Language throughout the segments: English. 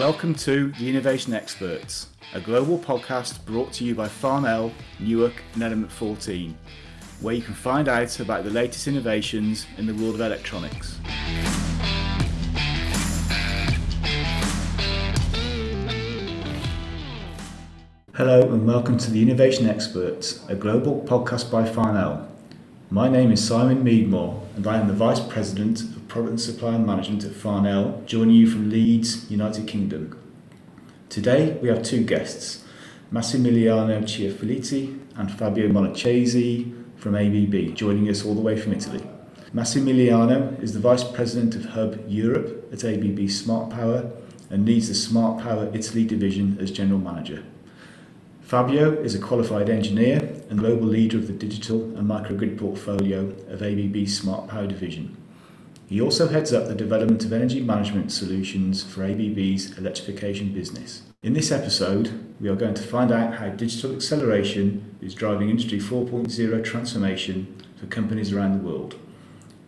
Welcome to The Innovation Experts, a global podcast brought to you by Farnell, Newark and Element 14, where you can find out about the latest innovations in the world of electronics. Hello and welcome to The Innovation Experts, a global podcast by Farnell. My name is Simon Meadmore and I am the Vice President of Product and Supply and Management at Farnell, joining you from Leeds, United Kingdom. Today we have two guests, Massimiliano Cifalitti and Fabio Monachesi from ABB, joining us all the way from Italy. Massimiliano is the Vice President of Hub Europe at ABB Smart Power and leads the Smart Power Italy division as General Manager. Fabio is a qualified engineer and global leader of the digital and microgrid portfolio of ABB Smart Power Division. He also heads up the development of energy management solutions for ABB's electrification business. In this episode, we are going to find out how digital acceleration is driving Industry 4.0 transformation for companies around the world.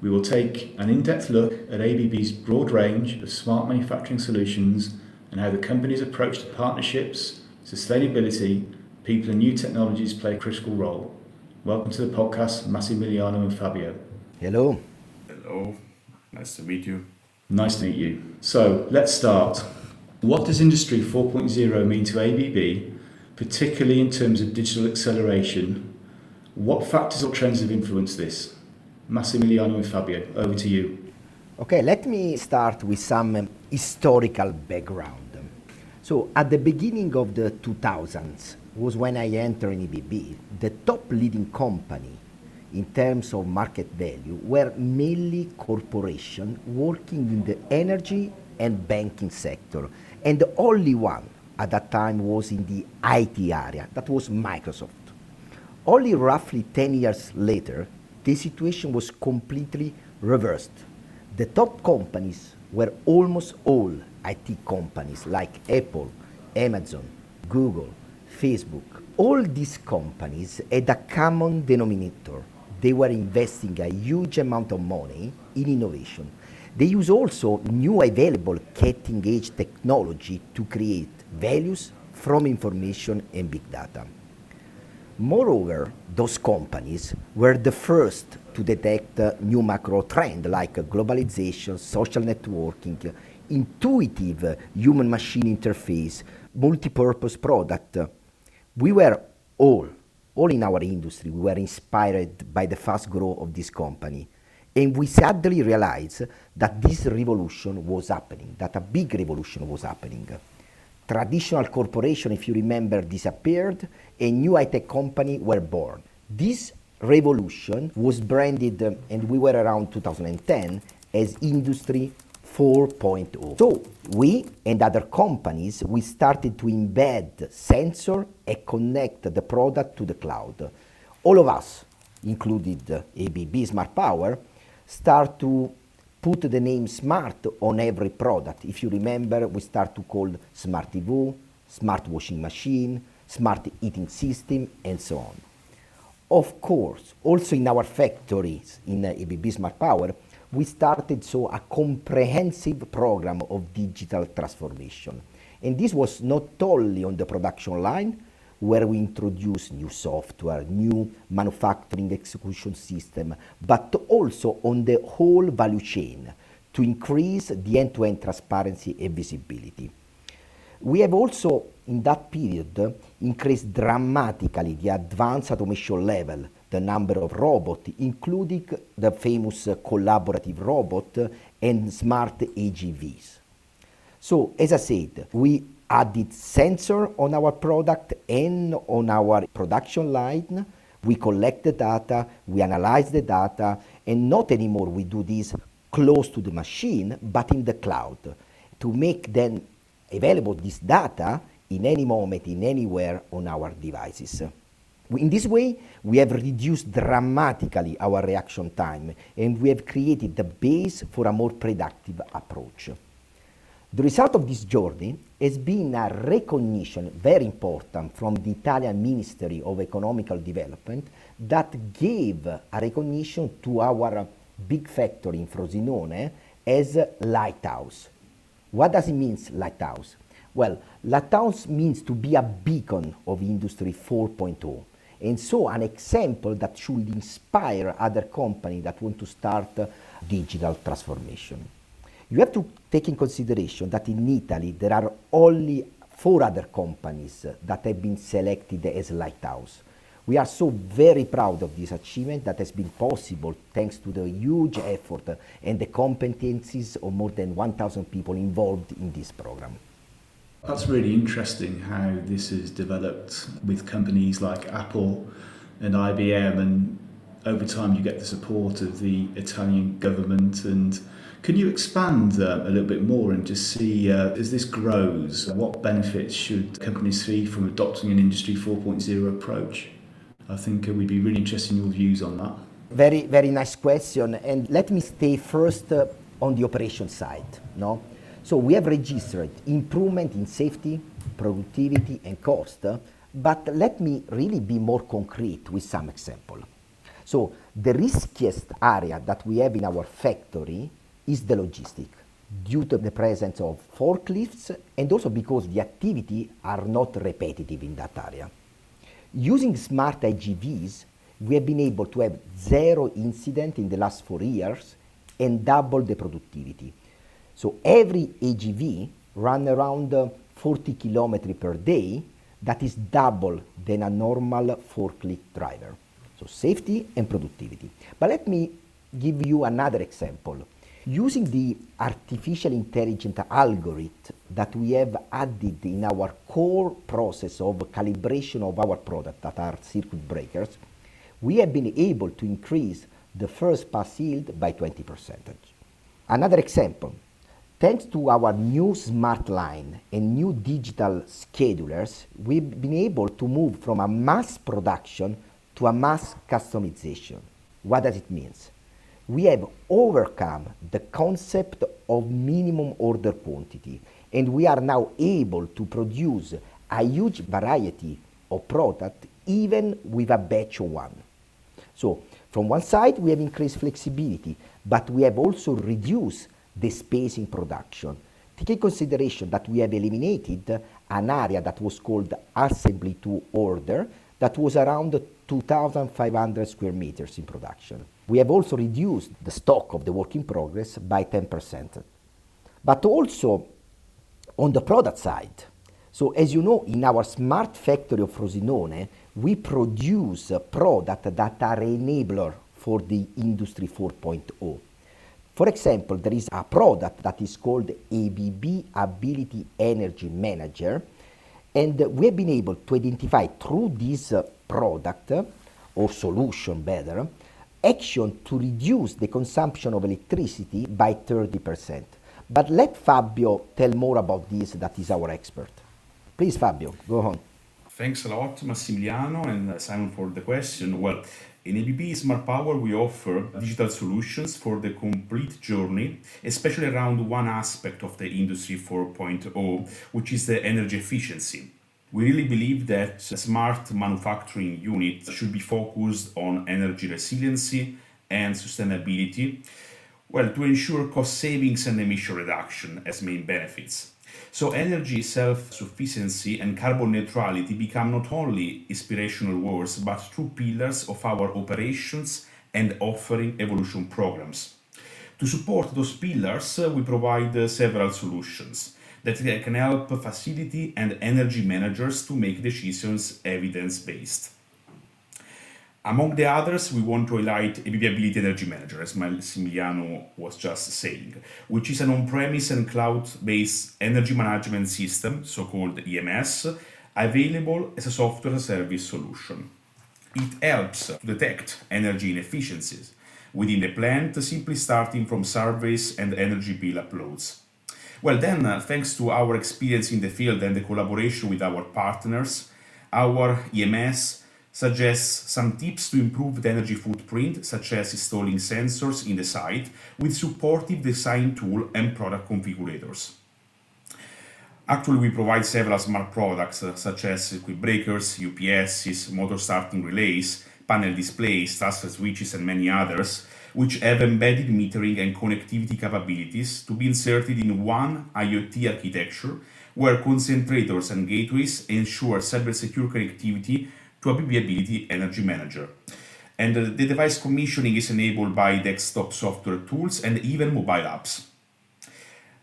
We will take an in-depth look at ABB's broad range of smart manufacturing solutions and how the company's approach to partnerships, sustainability, people and new technologies play a critical role. Welcome to the podcast, Massimiliano and Fabio. Hello. Hello. Nice to meet you. Nice to meet you. So let's start. What does Industry 4.0 mean to ABB, particularly in terms of digital acceleration? What factors or trends have influenced this? Massimiliano and Fabio, over to you. Okay, let me start with some historical background. So at the beginning of the 2000s was when I entered in ABB. The top leading company in terms of market value were mainly corporations working in the energy and banking sector. And the only one at that time was in the IT area, that was Microsoft. Only roughly 10 years later, the situation was completely reversed. The top companies were almost all IT companies like Apple, Amazon, Google, Facebook. All these companies had a common denominator. They were investing a huge amount of money in innovation. They use also new available cutting-edge technology to create values from information and big data. Moreover, those companies were the first to detect new macro trends like globalization, social networking, intuitive human-machine interface, multi-purpose product. We were all in our industry, we were inspired by the fast growth of this company. And we sadly realized that this revolution was happening, that a big revolution was happening. Traditional corporation, if you remember, disappeared, and new high-tech company were born. This revolution was branded, and we were around 2010, as Industry 4.0. So we and other companies, we started to embed sensor and connect the product to the cloud. All of us, included ABB Smart Power, start to put the name smart on every product. If you remember, we start to call smart TV, smart washing machine, smart heating system, and so on. Of course, also in our factories, in ABB Smart Power, we started a comprehensive program of digital transformation. And this was not only on the production line, where we introduced new software, new manufacturing execution system, but also on the whole value chain to increase the end-to-end transparency and visibility. We have also, in that period, increased dramatically the advanced automation level, the number of robots, including the famous collaborative robot and smart AGVs. So, as I said, we added sensor on our product and on our production line. We collect the data, we analyze the data, and not anymore we do this close to the machine, but in the cloud, to make then available this data in any moment, in anywhere on our devices. In this way, we have reduced dramatically our reaction time and we have created the base for a more productive approach. The result of this journey has been a recognition, very important, from the Italian Ministry of Economic Development that gave a recognition to our big factory in Frosinone as Lighthouse. What does it mean, Lighthouse? Well, Latanz means to be a beacon of Industry 4.0, and so an example that should inspire other companies that want to start digital transformation. You have to take in consideration that in Italy there are only 4 other companies that have been selected as Lighthouse. We are so very proud of this achievement that has been possible thanks to the huge effort and the competencies of more than 1,000 people involved in this program. That's really interesting how this has developed with companies like Apple and IBM, and over time you get the support of the Italian government. And can you expand a little bit more and just see, as this grows, what benefits should companies see from adopting an Industry 4.0 approach? I think we'd be really interested in your views on that. Very, very nice question. And let me stay first on the operation side. No? So we have registered improvement in safety, productivity and cost, but let me really be more concrete with some example. So the riskiest area that we have in our factory is the logistic, due to the presence of forklifts and also because the activity are not repetitive in that area. Using smart IGVs, we have been able to have 0 incident in the last 4 years and double the productivity. So every AGV runs around 40 kilometers per day, that is double than a normal forklift driver. So safety and productivity. But let me give you another example. Using the artificial intelligence algorithm that we have added in our core process of calibration of our product that are circuit breakers, we have been able to increase the first pass yield by 20%. Another example. Thanks to our new smart line and new digital schedulers, we've been able to move from a mass production to a mass customization. What does it mean? We have overcome the concept of minimum order quantity, and we are now able to produce a huge variety of product even with a batch of one. So from one side, we have increased flexibility, but we have also reduced the space in production. Take in consideration that we have eliminated an area that was called assembly to order, that was around 2,500 square meters in production. We have also reduced the stock of the work in progress by 10%. But also on the product side. So as you know, in our smart factory of Frosinone, we produce products that are enabler for the Industry 4.0. For example, there is a product that is called ABB Ability Energy Manager, and we have been able to identify through this product, or solution better, action to reduce the consumption of electricity by 30%. But let Fabio tell more about this, that is our expert. Please, Fabio, go on. Thanks a lot, Massimiliano and Simon, for the question. Well, in ABB Smart Power, we offer digital solutions for the complete journey, especially around one aspect of the Industry 4.0, which is the energy efficiency. We really believe that smart manufacturing units should be focused on energy resiliency and sustainability, well, to ensure cost savings and emission reduction as main benefits. So energy self-sufficiency and carbon neutrality become not only inspirational words, but true pillars of our operations and offering evolution programs. To support those pillars, we provide several solutions that can help facility and energy managers to make decisions evidence-based. Among the others, we want to highlight ABB Ability Energy Manager, as Massimiliano was just saying, which is an on-premise and cloud-based energy management system, so-called EMS, available as a software-as-a-service solution. It helps to detect energy inefficiencies within the plant, simply starting from surveys and energy bill uploads. Well then, thanks to our experience in the field and the collaboration with our partners, our EMS suggests some tips to improve the energy footprint, such as installing sensors in the site with supportive design tool and product configurators. Actually, we provide several smart products, such as circuit breakers, UPSs, motor starting relays, panel displays, task switches, and many others, which have embedded metering and connectivity capabilities to be inserted in one IoT architecture, where concentrators and gateways ensure cybersecure connectivity to ABB Ability Energy Manager. And the device commissioning is enabled by desktop software tools and even mobile apps.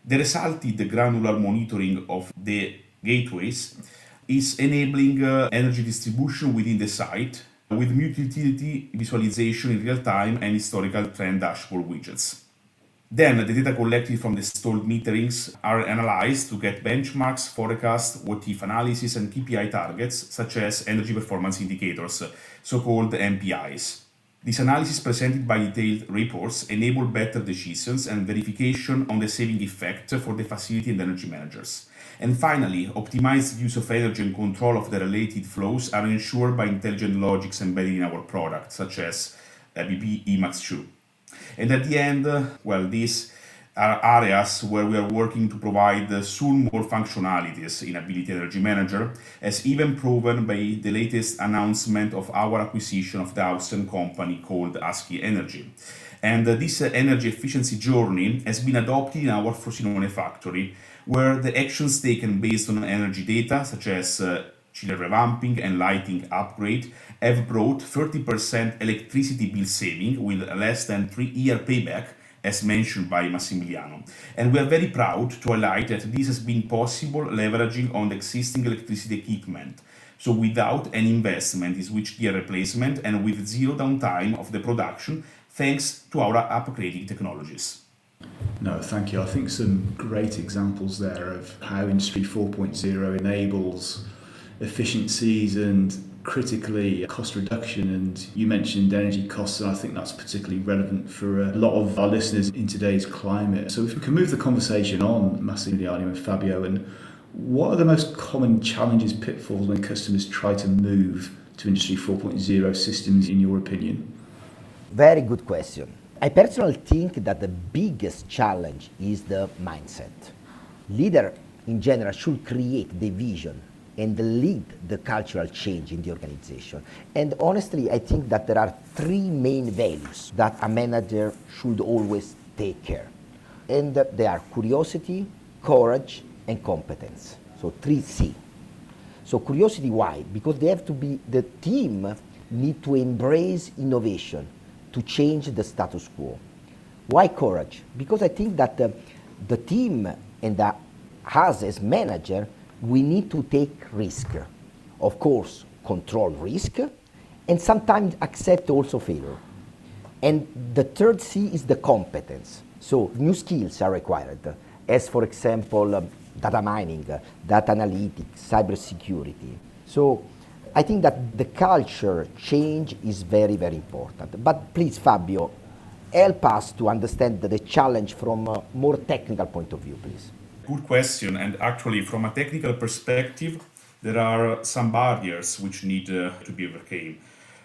The resulted granular monitoring of the gateways is enabling energy distribution within the site with multi-utility visualization in real time and historical trend dashboard widgets. Then the data collected from the stalled meterings are analyzed to get benchmarks, forecasts, what-if analysis, and KPI targets, such as energy performance indicators, so-called MPIs. This analysis presented by detailed reports enable better decisions and verification on the saving effect for the facility and energy managers. And finally, optimized use of energy and control of the related flows are ensured by intelligent logics embedded in our product, such as ABB Emax2. And at the end, well, these are areas where we are working to provide soon more functionalities in Ability Energy Manager, as even proven by the latest announcement of our acquisition of the Austrian company called ASCII Energy. And this energy efficiency journey has been adopted in our Frosinone factory, where the actions taken based on energy data, such as chiller revamping and lighting upgrade, have brought 30% electricity bill saving with less than 3-year payback, as mentioned by Massimiliano. And we are very proud to highlight that this has been possible leveraging on the existing electricity equipment, so without any investment in switchgear replacement and with zero downtime of the production, thanks to our upgrading technologies. No, thank you. I think some great examples there of how Industry 4.0 enables efficiencies and critically cost reduction, and you mentioned energy costs, and I think that's particularly relevant for a lot of our listeners in today's climate. So if we can move the conversation on, Massimiliano and Fabio, and what are the most common challenges, pitfalls when customers try to move to Industry 4.0 systems, in your opinion? Very good question. I personally think that the biggest challenge is the mindset. Leader in general should create the vision and lead the cultural change in the organization. And honestly, I think that there are three main values that a manager should always take care of. And they are curiosity, courage, and competence. So 3C. So curiosity, why? Because they have to be, the team need to embrace innovation to change the status quo. Why courage? Because I think that the team and us as manager, we need to take risk. Of course, control risk, and sometimes accept also failure. And the third C is the competence. So new skills are required, as for example, data mining, data analytics, cybersecurity. So I think that the culture change is very, very important. But please, Fabio, help us to understand the challenge from a more technical point of view, please. Good question, and actually from a technical perspective there are some barriers which need to be overcome,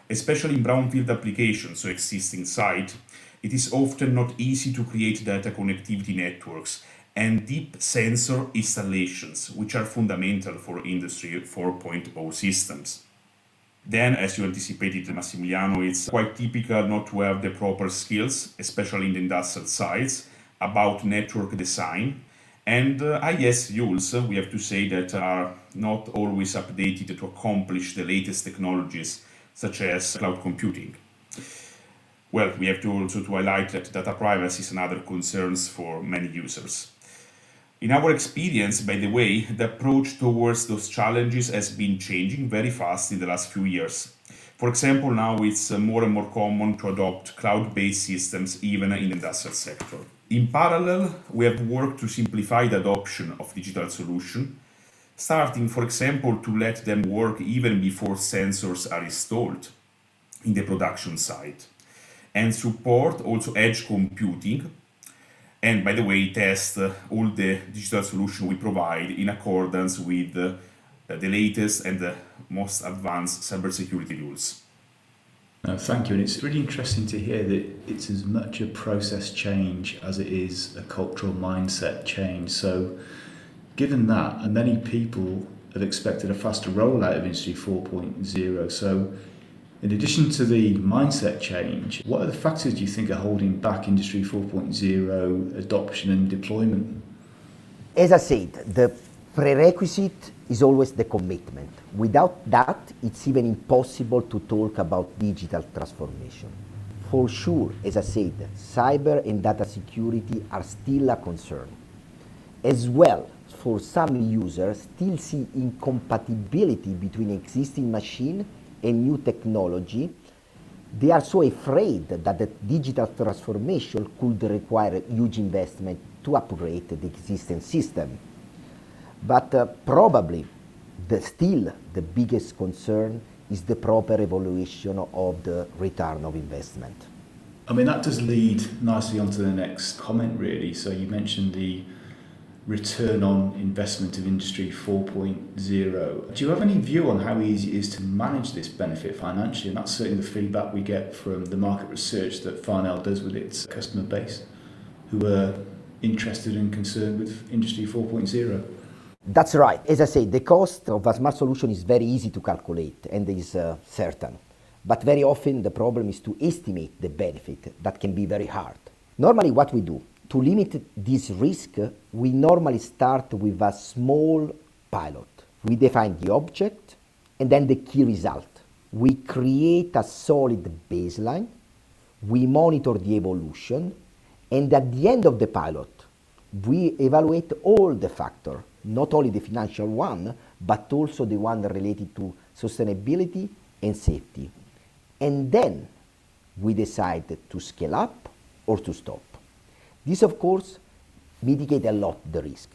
especially in brownfield applications, so existing site. It is often not easy to create data connectivity networks and deep sensor installations, which are fundamental for Industry 4.0 systems. Then, as you anticipated, Massimiliano, it's quite typical not to have the proper skills, especially in the industrial sites, about network design. And ISUs, we have to say, that are not always updated to accomplish the latest technologies, such as cloud computing. Well, we have to also to highlight that data privacy is another concern for many users. In our experience, by the way, the approach towards those challenges has been changing very fast in the last few years. For example, now it's more and more common to adopt cloud-based systems, even in the industrial sector. In parallel, we have worked to simplify the adoption of digital solutions, starting, for example, to let them work even before sensors are installed in the production site, and support also edge computing, and by the way, test all the digital solutions we provide in accordance with the latest and the most advanced cybersecurity rules. No, thank you, and it's really interesting to hear that it's as much a process change as it is a cultural mindset change. So given that, many people have expected a faster rollout of Industry 4.0. So in addition to the mindset change, what are the factors do you think are holding back Industry 4.0 adoption and deployment? As I said, the prerequisite is always the commitment. Without that, it's even impossible to talk about digital transformation. For sure, as I said, cyber and data security are still a concern. As well, for some users, still see incompatibility between existing machine and new technology. They are so afraid that the digital transformation could require huge investment to upgrade the existing system. But probably still the biggest concern is the proper evaluation of the return of investment. I mean, that does lead nicely onto the next comment, really. So you mentioned the return on investment of Industry 4.0. Do you have any view on how easy it is to manage this benefit financially? And that's certainly the feedback we get from the market research that Farnell does with its customer base, who are interested and concerned with Industry 4.0. That's right. As I say, the cost of a smart solution is very easy to calculate and is certain. But very often the problem is to estimate the benefit. That can be very hard. Normally what we do to limit this risk, we normally start with a small pilot. We define the object and then the key result. We create a solid baseline. We monitor the evolution. And at the end of the pilot, we evaluate all the factors. Not only the financial one, but also the one related to sustainability and safety. And then we decide to scale up or to stop. This, of course, mitigates a lot the risk.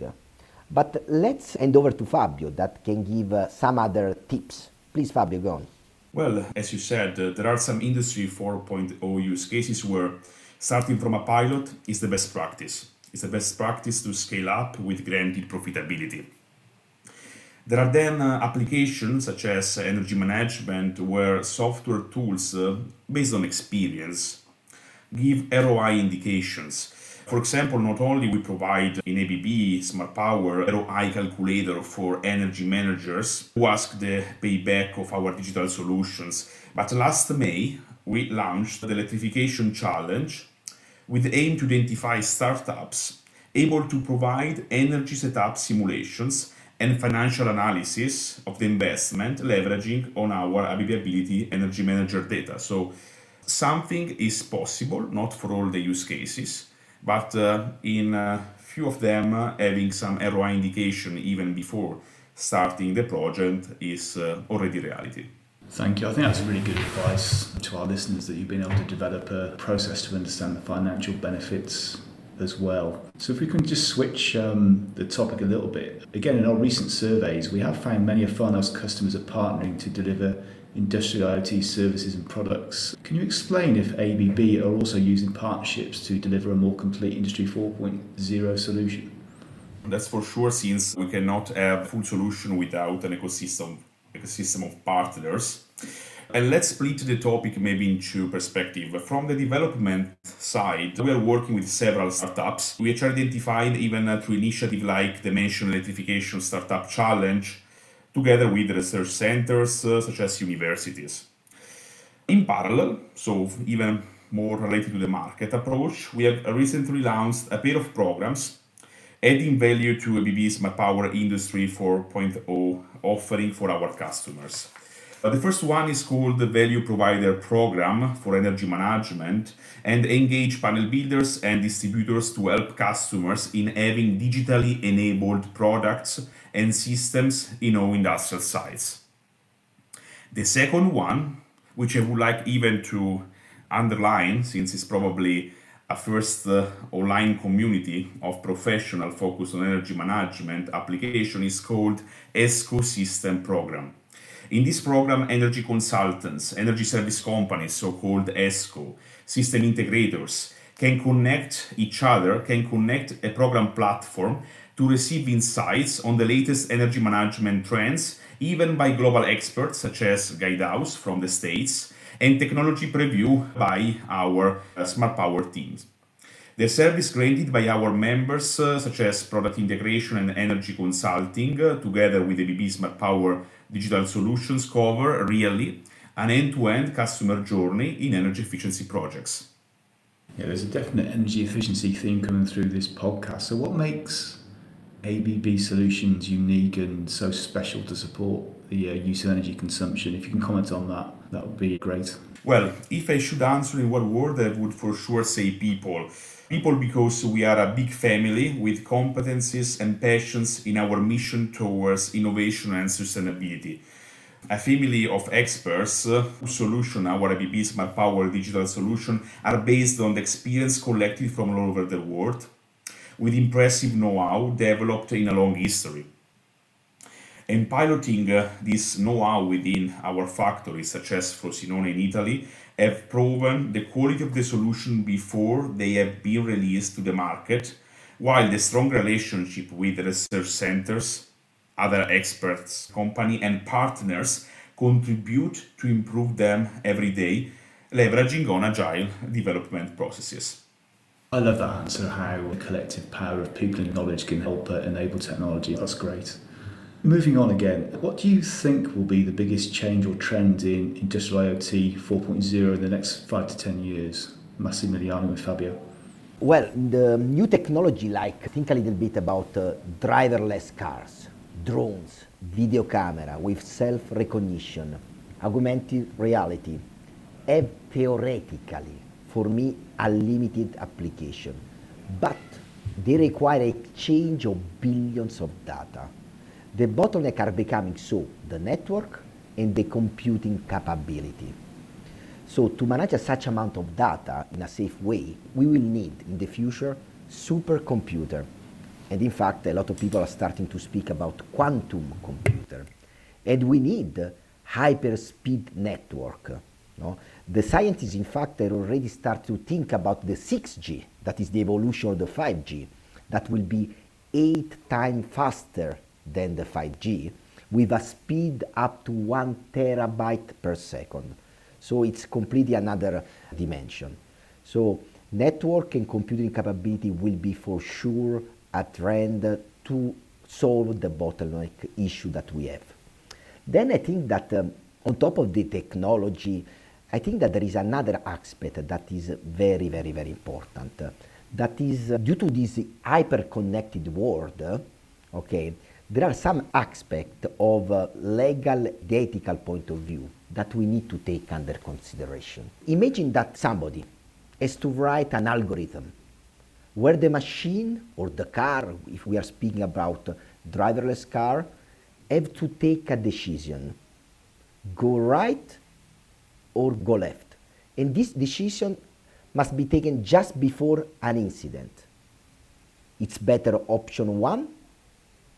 But let's hand over to Fabio that can give some other tips. Please, Fabio, go on. Well, as you said, there are some Industry 4.0 use cases where starting from a pilot is the best practice. It's the best practice to scale up with guaranteed profitability. There are then applications such as energy management where software tools based on experience give ROI indications. For example, not only we provide in ABB Smart Power ROI calculator for energy managers who ask the payback of our digital solutions, but last May we launched the Electrification Challenge with the aim to identify startups able to provide energy setup simulations and financial analysis of the investment leveraging on our ABB Ability Energy Manager data. So something is possible, not for all the use cases, but in a few of them having some ROI indication even before starting the project is already reality. Thank you. I think that's really good advice to our listeners that you've been able to develop a process to understand the financial benefits as well. So if we can just switch the topic a little bit. Again, in our recent surveys, we have found many of Farnell's customers are partnering to deliver industrial IoT services and products. Can you explain if ABB are also using partnerships to deliver a more complete Industry 4.0 solution? That's for sure, since we cannot have a full solution without an ecosystem of partners. And let's split the topic maybe into perspective. From the development side, we are working with several startups, which are identified even through initiatives like the mentioned Electrification Startup Challenge, together with research centers such as universities. In parallel, so even more related to the market approach, we have recently launched a pair of programs adding value to ABB's Smart Power Industry 4.0 offering for our customers. The first one is called the Value Provider Program for energy management and engage panel builders and distributors to help customers in having digitally enabled products and systems in all industrial sites. The second one, which I would like even to underline since it's probably a first online community of professionals focused on energy management application, is called ESCO System Program. In this program, energy consultants, energy service companies, so-called ESCO, system integrators, can connect each other, can connect a program platform to receive insights on the latest energy management trends, even by global experts such as Guidehouse from the States, and technology preview by our Smart Power teams. The service granted by our members, such as product integration and energy consulting, together with ABB Smart Power digital solutions, cover really an end-to-end customer journey in energy efficiency projects. Yeah, there's a definite energy efficiency theme coming through this podcast. So what makes ABB solutions unique and so special to support the use of energy consumption? If you can comment on that, that would be great. Well, if I should answer in one word, I would for sure say people. People, because we are a big family with competencies and passions in our mission towards innovation and sustainability. A family of experts whose solution, our ABB Smart Power digital solution, are based on the experience collected from all over the world, with impressive know-how developed in a long history. And piloting this know-how within our factories, such as Frosinone in Italy, have proven the quality of the solution before they have been released to the market, while the strong relationship with research centers, other experts, company, and partners contribute to improve them every day, leveraging on agile development processes. I love that answer, how the collective power of people and knowledge can help enable technology. That's great. Moving on again, what do you think will be the biggest change or trend in industrial IoT 4.0 in the next 5 to 10 years? Massimiliano and Fabio. Well, the new technology, like think a little bit about driverless cars, drones, video camera with self-recognition, augmented reality, have theoretically, for me, a limited application, but they require a change of billions of data. The bottleneck are becoming so the network and the computing capability. So to manage such amount of data in a safe way, we will need in the future supercomputer. And in fact, a lot of people are starting to speak about quantum computer. And we need hyperspeed network. No? The scientists, in fact, are already start to think about the 6G, that is the evolution of the 5G, that will be 8 times faster than the 5G, with a speed up to 1 terabyte per second. So it's completely another dimension. So network and computing capability will be for sure a trend to solve the bottleneck issue that we have. Then I think that on top of the technology, I think that there is another aspect that is very, very, very important. That is due to this hyper-connected world, okay, there are some aspects of legal, the ethical point of view that we need to take under consideration. Imagine that somebody has to write an algorithm where the machine or the car, if we are speaking about driverless car, have to take a decision, go right or go left. And this decision must be taken just before an incident. It's better option 1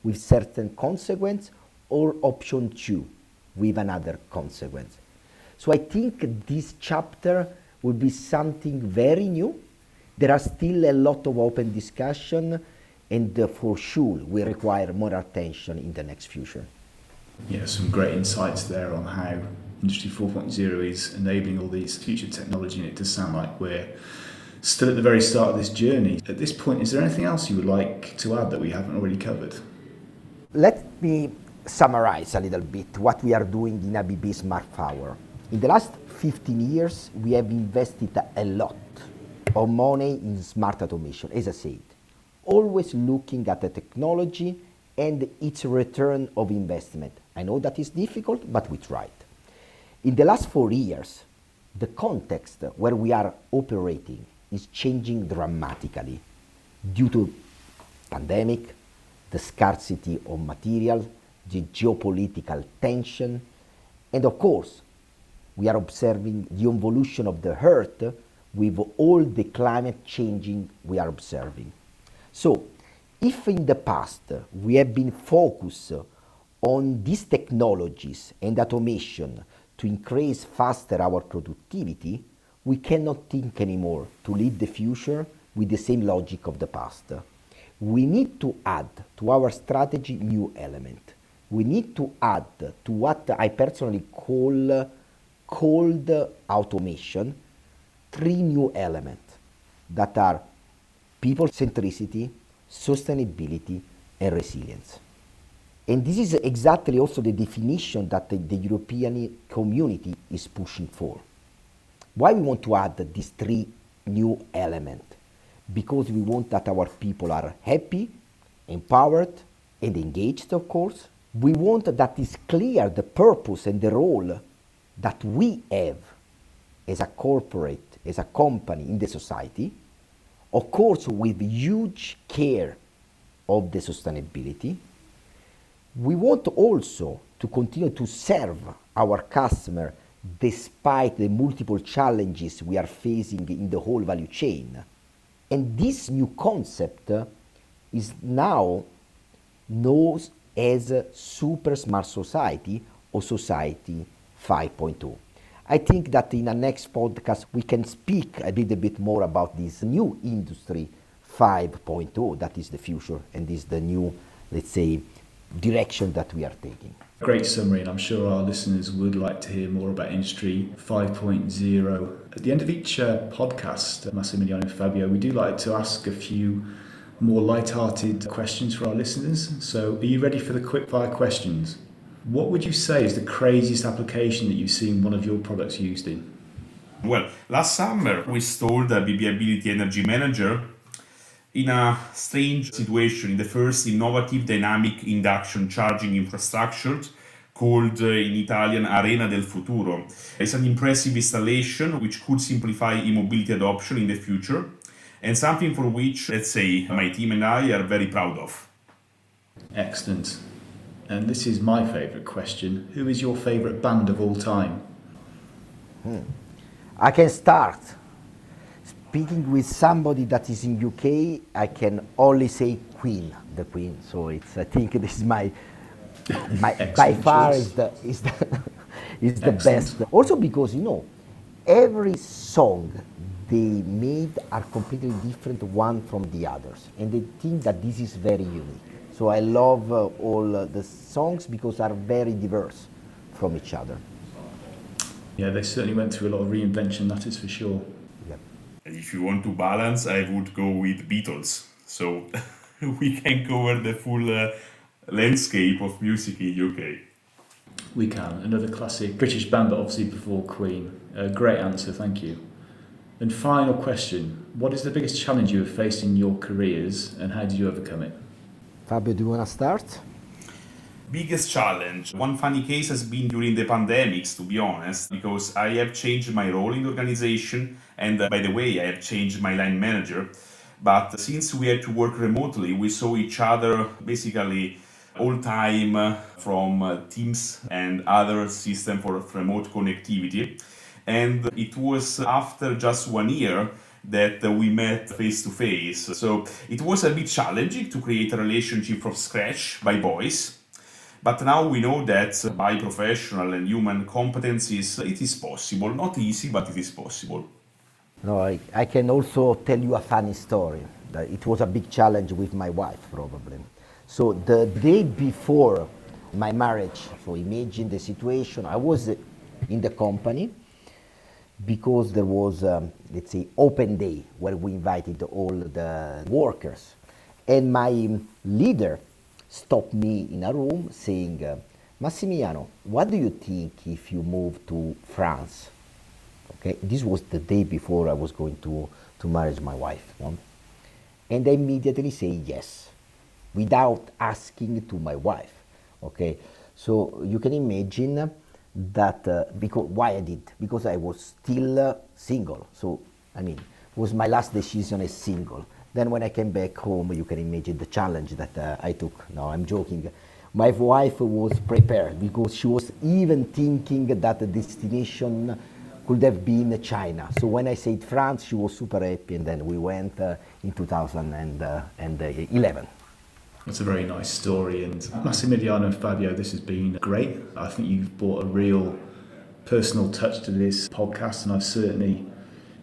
with certain consequence or option 2 with another consequence. So I think this chapter will be something very new. There are still a lot of open discussion, and for sure we require more attention in the next future. Yeah, some great insights there on how Industry 4.0 is enabling all these future technology, and it does sound like we're still at the very start of this journey. At this point, is there anything else you would like to add that we haven't already covered? Let me summarize a little bit what we are doing in ABB Smart Power. In the last 15 years, we have invested a lot of money in smart automation, as I said, always looking at the technology and its return of investment. I know that is difficult, but we tried. In the last 4 years, the context where we are operating is changing dramatically due to pandemic, the scarcity of material, the geopolitical tension, and of course, we are observing the evolution of the Earth with all the climate changing we are observing. So, if in the past we have been focused on these technologies and automation to increase faster our productivity, we cannot think anymore to lead the future with the same logic of the past. We need to add to our strategy new element. We need to add to what I personally call cold automation 3 new elements that are people centricity, sustainability, and resilience. And this is exactly also the definition that the European community is pushing for. Why we want to add these 3 new elements? Because we want that our people are happy, empowered and engaged, of course. We want that is clear the purpose and the role that we have as a corporate, as a company in the society, of course with huge care of the sustainability. We want also to continue to serve our customer despite the multiple challenges we are facing in the whole value chain. And this new concept is now known as Super Smart Society or Society 5.0. I think that in the next podcast we can speak a little bit more about this new Industry 5.0 that is the future and is the new, let's say, direction that we are taking. Great summary, and I'm sure our listeners would like to hear more about Industry 5.0. At the end of each podcast, Massimiliano and Fabio, we do like to ask a few more light-hearted questions for our listeners. So are you ready for the quickfire questions? What would you say is the craziest application that you've seen one of your products used in? Well, last summer we installed the ABB Ability Energy Manager in a strange situation, in the first innovative dynamic induction charging infrastructure called in Italian Arena del Futuro. It's an impressive installation which could simplify e-mobility adoption in the future, and something for which, let's say, my team and I are very proud of. Excellent. And this is my favorite question. Who is your favorite band of all time? I can start. Speaking with somebody that is in UK, I can only say Queen, the Queen. So it's, I think this is my by far is the best. Also because, you know, every song they made are completely different one from the others. And they think that this is very unique. So I love all the songs because they are very diverse from each other. Yeah, they certainly went through a lot of reinvention, that is for sure. If you want to balance, I would go with Beatles. So we can cover the full landscape of music in UK. We can. Another classic British band, but obviously before Queen. A great answer, thank you. And final question. What is the biggest challenge you have faced in your careers and how did you overcome it? Fabio, do you want to start? Biggest challenge. One funny case has been during the pandemics, to be honest, because I have changed my role in the organization, and by the way, I have changed my line manager. But since we had to work remotely, we saw each other basically all time from Teams and other systems for remote connectivity. And it was after just 1 year that we met face to face. So it was a bit challenging to create a relationship from scratch by voice. But now we know that by professional and human competencies, it is possible. Not easy, but it is possible. No, I can also tell you a funny story. It was a big challenge with my wife, probably. So the day before my marriage, so imagine the situation, I was in the company because there was, let's say, open day where we invited all the workers. And my leader stopped me in a room saying, Massimiliano, what do you think if you move to France? Okay, this was the day before I was going to marry my wife. No? And I immediately say yes, without asking to my wife. Okay, so you can imagine that, because why I did, because I was still single. So, I mean, it was my last decision as single. Then when I came back home, you can imagine the challenge that I took. No, I'm joking. My wife was prepared because she was even thinking that the destination could have been China. So when I said France, she was super happy. And then we went in 2011. That's a very nice story. And Massimiliano and Fabio, this has been great. I think you've brought a real personal touch to this podcast, and I've certainly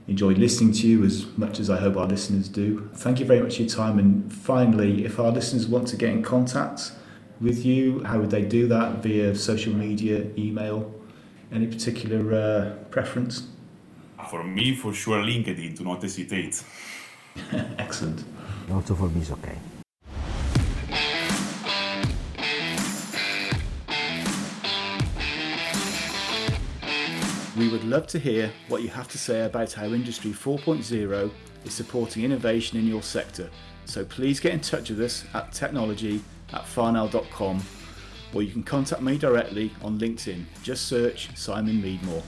enjoyed listening to you as much as I hope our listeners do. Thank you very much for your time. And finally, if our listeners want to get in contact with you, how would they do that? Via social media, email? Any particular preference? For me, for sure, LinkedIn. Do not hesitate. Excellent. Also for me, it's okay. We would love to hear what you have to say about how Industry 4.0 is supporting innovation in your sector. So please get in touch with us at technology@farnell.com, or you can contact me directly on LinkedIn. Just search Simon Meadmore.